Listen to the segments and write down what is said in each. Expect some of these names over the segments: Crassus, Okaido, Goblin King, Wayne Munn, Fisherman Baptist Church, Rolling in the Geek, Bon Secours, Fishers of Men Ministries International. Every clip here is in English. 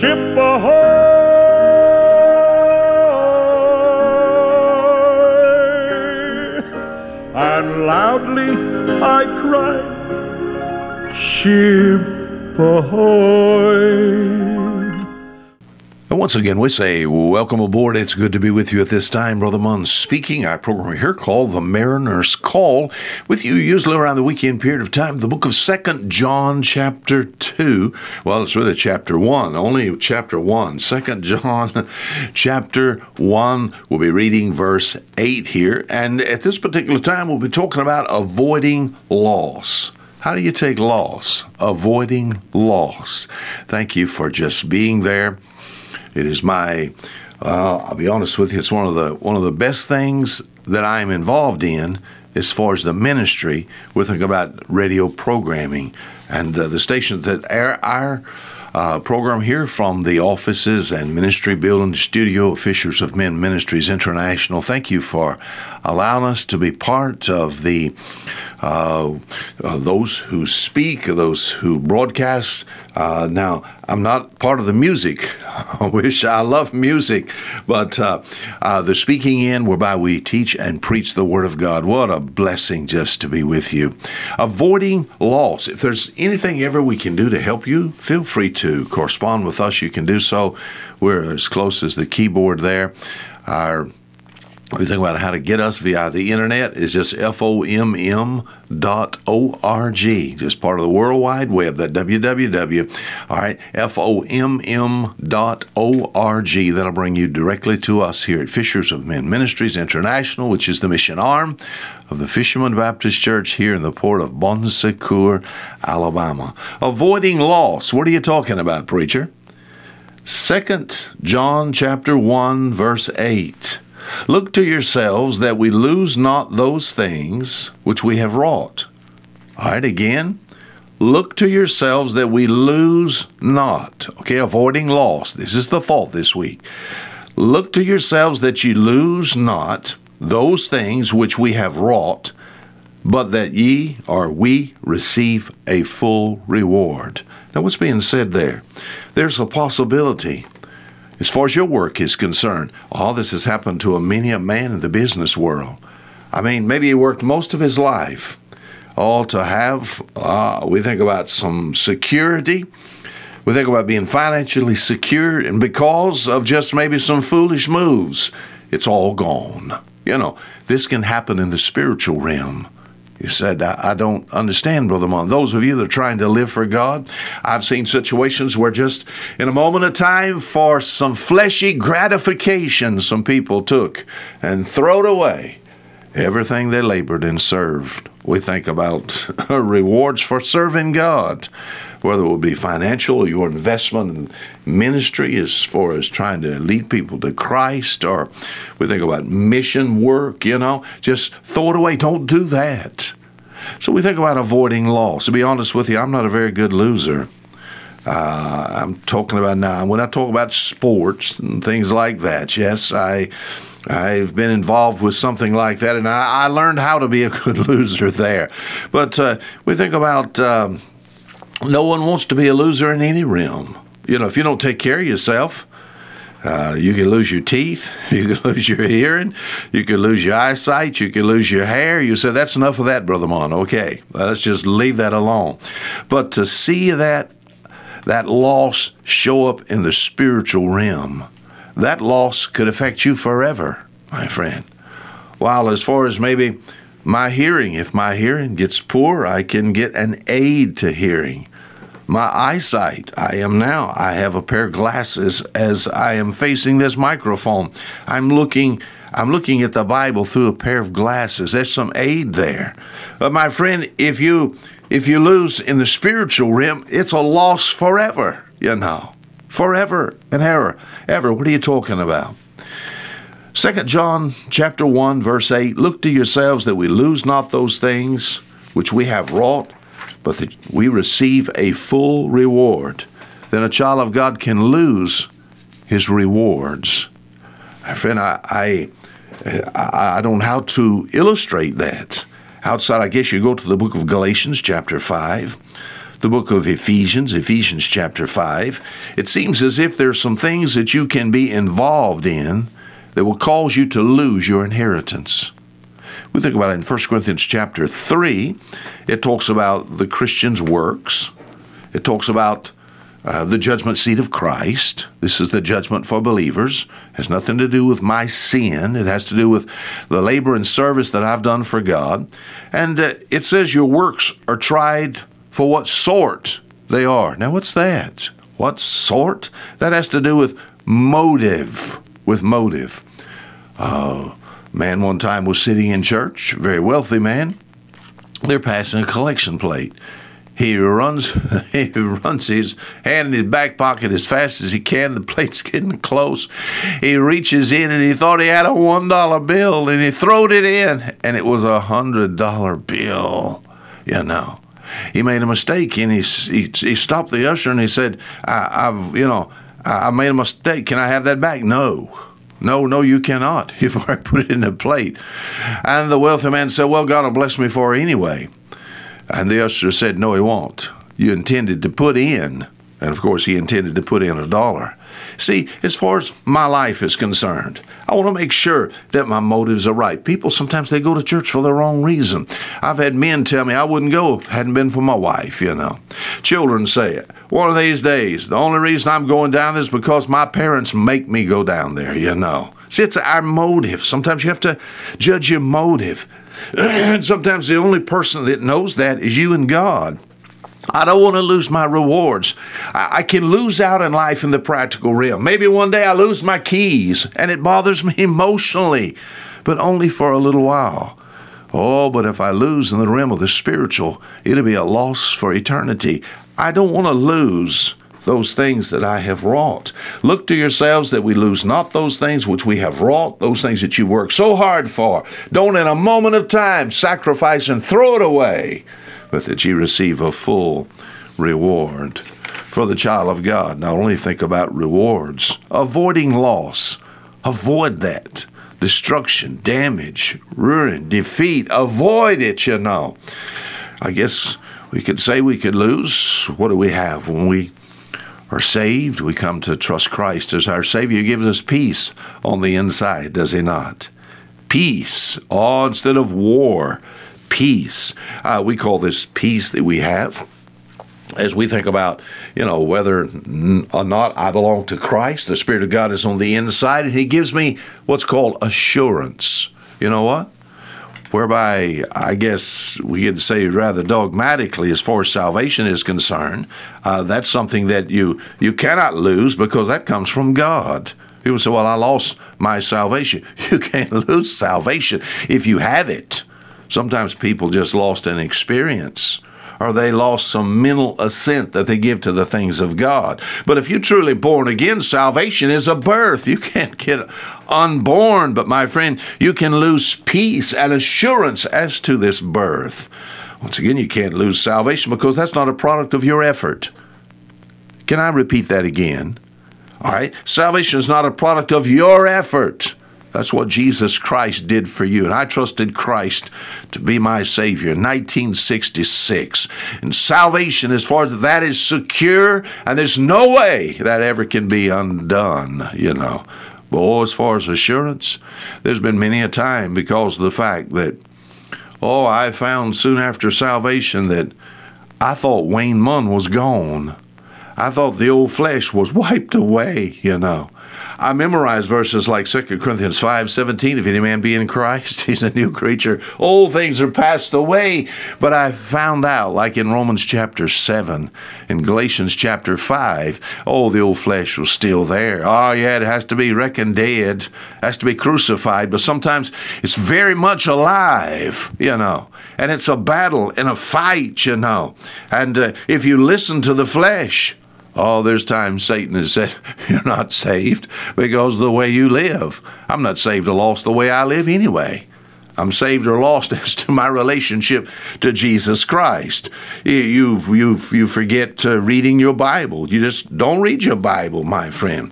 Ship ahoy! And loudly I cried, "Ship ahoy!" And once again, we say welcome aboard. It's good to be with you at this time. Brother Munn speaking. Our program here called The Mariner's Call. With you usually around the weekend period of time, the book of 2 John chapter 2. Well, it's really chapter 1, only chapter 1. 2 John chapter 1, we'll be reading verse 8 here. And at this particular time, we'll be talking about avoiding loss. How do you take loss? Avoiding loss. Thank you for just being there. It is my, I'll be honest with you, it's one of the best things that I'm involved in as far as the ministry. We're thinking about radio programming and the stations that air our program here from the offices and ministry building, the studio of Fishers of Men Ministries International. Thank you for allowing us to be part of the those who speak, those who broadcast. Now, I'm not part of the music. I love music, but the speaking in whereby we teach and preach the Word of God. What a blessing just to be with you. Avoiding loss. If there's anything ever we can do to help you, feel free to correspond with us. You can do so. We're as close as the keyboard there. We think about how to get us via the internet is just FOMM.org, just part of the World Wide Web, that www, all right, FOMM.org. That'll bring you directly to us here at Fishers of Men Ministries International, which is the mission arm of the Fisherman Baptist Church here in the port of Bon Secours, Alabama. Avoiding loss. What are you talking about, preacher? 2 John chapter 1, verse 8. Look to yourselves that we lose not those things which we have wrought. All right, again, look to yourselves that we lose not. Okay, avoiding loss. This is the fault this week. Look to yourselves that you lose not those things which we have wrought, but that ye or we receive a full reward. Now, what's being said there? There's a possibility. As far as your work is concerned, this has happened to many a man in the business world. I mean, maybe he worked most of his life, to have, we think about some security. We think about being financially secure, and because of just maybe some foolish moves, it's all gone. You know, this can happen in the spiritual realm. You said, I don't understand, Brother Munn. Those of you that are trying to live for God, I've seen situations where just in a moment of time for some fleshy gratification, some people took and throwed away everything they labored and served. We think about rewards for serving God, whether it will be financial or your investment in ministry as far as trying to lead people to Christ, or we think about mission work, just throw it away. Don't do that. So we think about avoiding loss. To be honest with you, I'm not a very good loser. I'm talking about now, when I talk about sports and things like that, yes, I've been involved with something like that, and I learned how to be a good loser there. But we think about no one wants to be a loser in any realm. If you don't take care of yourself, you can lose your teeth, you can lose your hearing, you can lose your eyesight, you can lose your hair. You say, that's enough of that, Brother Munn. Okay, let's just leave that alone. But to see that loss show up in the spiritual realm, that loss could affect you forever, my friend. While as far as maybe my hearing, if my hearing gets poor, I can get an aid to hearing. My eyesight, I have a pair of glasses as I am facing this microphone. I'm looking I'm looking at the Bible through a pair of glasses. There's some aid there. But my friend, if you lose in the spiritual realm, it's a loss forever, you know. Forever and ever. What are you talking about? 2 John chapter 1, verse 8, look to yourselves that we lose not those things which we have wrought, but that we receive a full reward. Then a child of God can lose his rewards. My friend, I don't know how to illustrate that. Outside, I guess you go to the book of Galatians chapter 5, the book of Ephesians chapter 5. It seems as if there's some things that you can be involved in that will cause you to lose your inheritance. We think about it in 1 Corinthians chapter 3. It talks about the Christian's works. It talks about the judgment seat of Christ. This is the judgment for believers. It has nothing to do with my sin. It has to do with the labor and service that I've done for God. And it says your works are tried for what sort they are. Now, what's that? What sort? That has to do with motive. With motive. Man one time was sitting in church, a very wealthy man. They're passing a collection plate. He runs his hand in his back pocket as fast as he can. The plate's getting close. He reaches in and he thought he had a $1 bill and he throwed it in and it was a $100 bill, you know. He made a mistake and he stopped the usher and he said, I made a mistake. Can I have that back? No, you cannot if I put it in a plate. And the wealthy man said, well, God will bless me for it anyway. And the usher said, no, he won't. You intended to put in. And, of course, he intended to put in $1. See, as far as my life is concerned, I want to make sure that my motives are right. People, sometimes they go to church for the wrong reason. I've had men tell me I wouldn't go if it hadn't been for my wife, you know. Children say it. One of these days, the only reason I'm going down there is because my parents make me go down there, you know. See, it's our motive. Sometimes you have to judge your motive. And sometimes the only person that knows that is you and God. I don't want to lose my rewards. I can lose out in life in the practical realm. Maybe one day I lose my keys, and it bothers me emotionally, but only for a little while. Oh, but if I lose in the realm of the spiritual, it'll be a loss for eternity. I don't want to lose those things that I have wrought. Look to yourselves that we lose not those things which we have wrought, those things that you work so hard for. Don't in a moment of time sacrifice and throw it away, but that you receive a full reward. For the child of God, not only think about rewards, avoiding loss, avoid that. Destruction, damage, ruin, defeat, avoid it, you know. I guess we could say we could lose. What do we have when we are saved? We come to trust Christ as our Savior. He gives us peace on the inside, does he not? Peace. Oh, instead of war, peace. We call this peace that we have. As we think about, you know, whether or not I belong to Christ, the Spirit of God is on the inside, and he gives me what's called assurance. You know what? Whereby, I guess we could say rather dogmatically as far as salvation is concerned, that's something that you cannot lose because that comes from God. People say, well, I lost my salvation. You can't lose salvation if you have it. Sometimes people just lost an experience, or they lost some mental assent that they give to the things of God. But if you're truly born again, salvation is a birth. You can't get unborn, but my friend, you can lose peace and assurance as to this birth. Once again, you can't lose salvation because that's not a product of your effort. Can I repeat that again? All right. Salvation is not a product of your effort. That's what Jesus Christ did for you. And I trusted Christ to be my Savior in 1966. And salvation, as far as that is secure, and there's no way that ever can be undone, you know. But oh, as far as assurance, there's been many a time because of the fact that, I found soon after salvation that I thought Wayne Munn was gone. I thought the old flesh was wiped away, you know. I memorized verses like 2 Corinthians 5:17, if any man be in Christ, he's a new creature. Old things are passed away. But I found out, like in Romans chapter 7, in Galatians chapter 5, oh, the old flesh was still there. Oh, yeah, it has to be reckoned dead, it has to be crucified. But sometimes it's very much alive, you know. And it's a battle and a fight, you know. And if you listen to the flesh, oh, there's times Satan has said, you're not saved because of the way you live. I'm not saved or lost the way I live anyway. I'm saved or lost as to my relationship to Jesus Christ. You forget reading your Bible. You just don't read your Bible, my friend.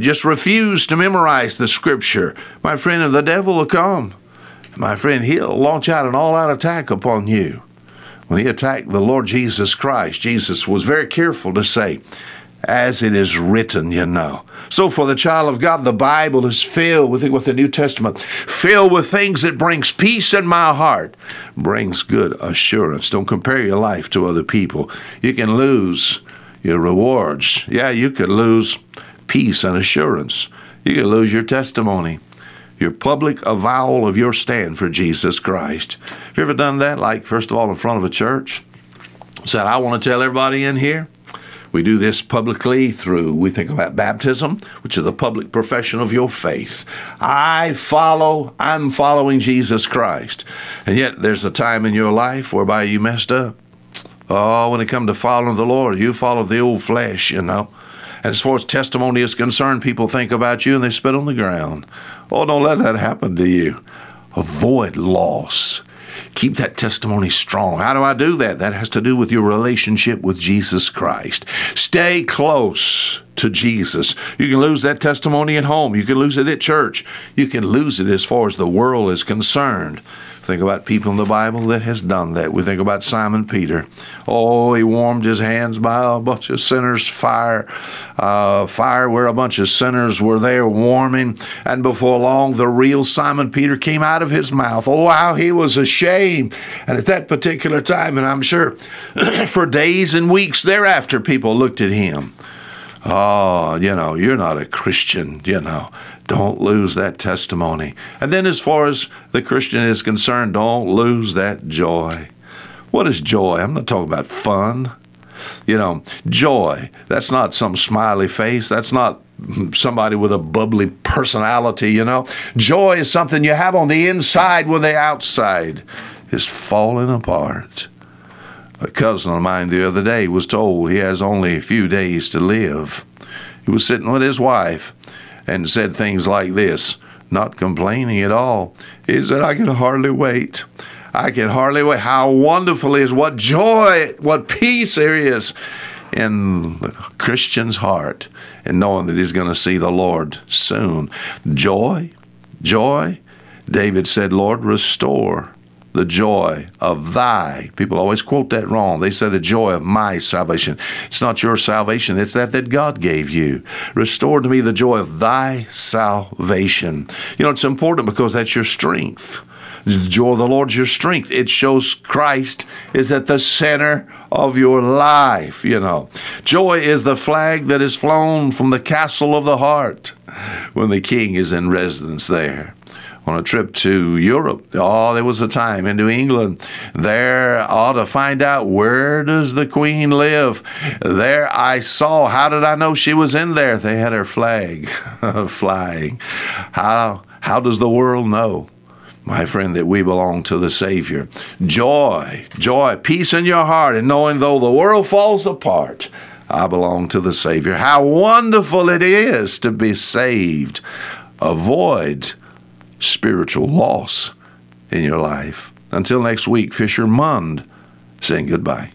Just refuse to memorize the Scripture. My friend, and the devil will come. My friend, he'll launch out an all-out attack upon you. When he attacked the Lord Jesus Christ, Jesus was very careful to say, as it is written, you know. So for the child of God, the Bible is filled with the New Testament, filled with things that brings peace in my heart, brings good assurance. Don't compare your life to other people. You can lose your rewards. Yeah, you could lose peace and assurance. You could lose your testimony, your public avowal of your stand for Jesus Christ. Have you ever done that? Like, first of all, in front of a church, said, I want to tell everybody in here. We do this publicly through, we think about baptism, which is the public profession of your faith. I'm following Jesus Christ. And yet there's a time in your life whereby you messed up. Oh, when it comes to following the Lord, you follow the old flesh, you know. And as far as testimony is concerned, people think about you and they spit on the ground. Oh, don't let that happen to you. Avoid loss. Keep that testimony strong. How do I do that? That has to do with your relationship with Jesus Christ. Stay close to Jesus. You can lose that testimony at home. You can lose it at church. You can lose it as far as the world is concerned. Think about people in the Bible that has done that. We think about Simon Peter. Oh, he warmed his hands by a bunch of sinners' fire where a bunch of sinners were there warming. And before long, the real Simon Peter came out of his mouth. Oh, how he was ashamed. And at that particular time, and I'm sure for days and weeks thereafter, people looked at him. Oh, you know, you're not a Christian, you know. Don't lose that testimony. And then as far as the Christian is concerned, don't lose that joy. What is joy? I'm not talking about fun. You know, joy, that's not some smiley face. That's not somebody with a bubbly personality, you know. Joy is something you have on the inside when the outside is falling apart. A cousin of mine the other day was told he has only a few days to live. He was sitting with his wife and said things like this, not complaining at all. He said, I can hardly wait. I can hardly wait. How wonderful is, what joy, what peace there is in the Christian's heart and knowing that he's going to see the Lord soon. Joy, joy. David said, Lord, restore the joy of thy. People always quote that wrong. They say the joy of my salvation. It's not your salvation. It's that God gave you. Restore to me the joy of thy salvation. You know, it's important because that's your strength. The joy of the Lord's your strength. It shows Christ is at the center of your life, you know. Joy is the flag that is flown from the castle of the heart when the king is in residence there. On a trip to Europe, oh, there was a time into England. There ought to find out, where does the Queen live? There I saw, how did I know she was in there? They had her flag flying. How does the world know, my friend, that we belong to the Savior? Joy, joy, peace in your heart, and knowing though the world falls apart, I belong to the Savior. How wonderful it is to be saved. Avoid spiritual loss in your life. Until next week, Fisher Munn saying goodbye.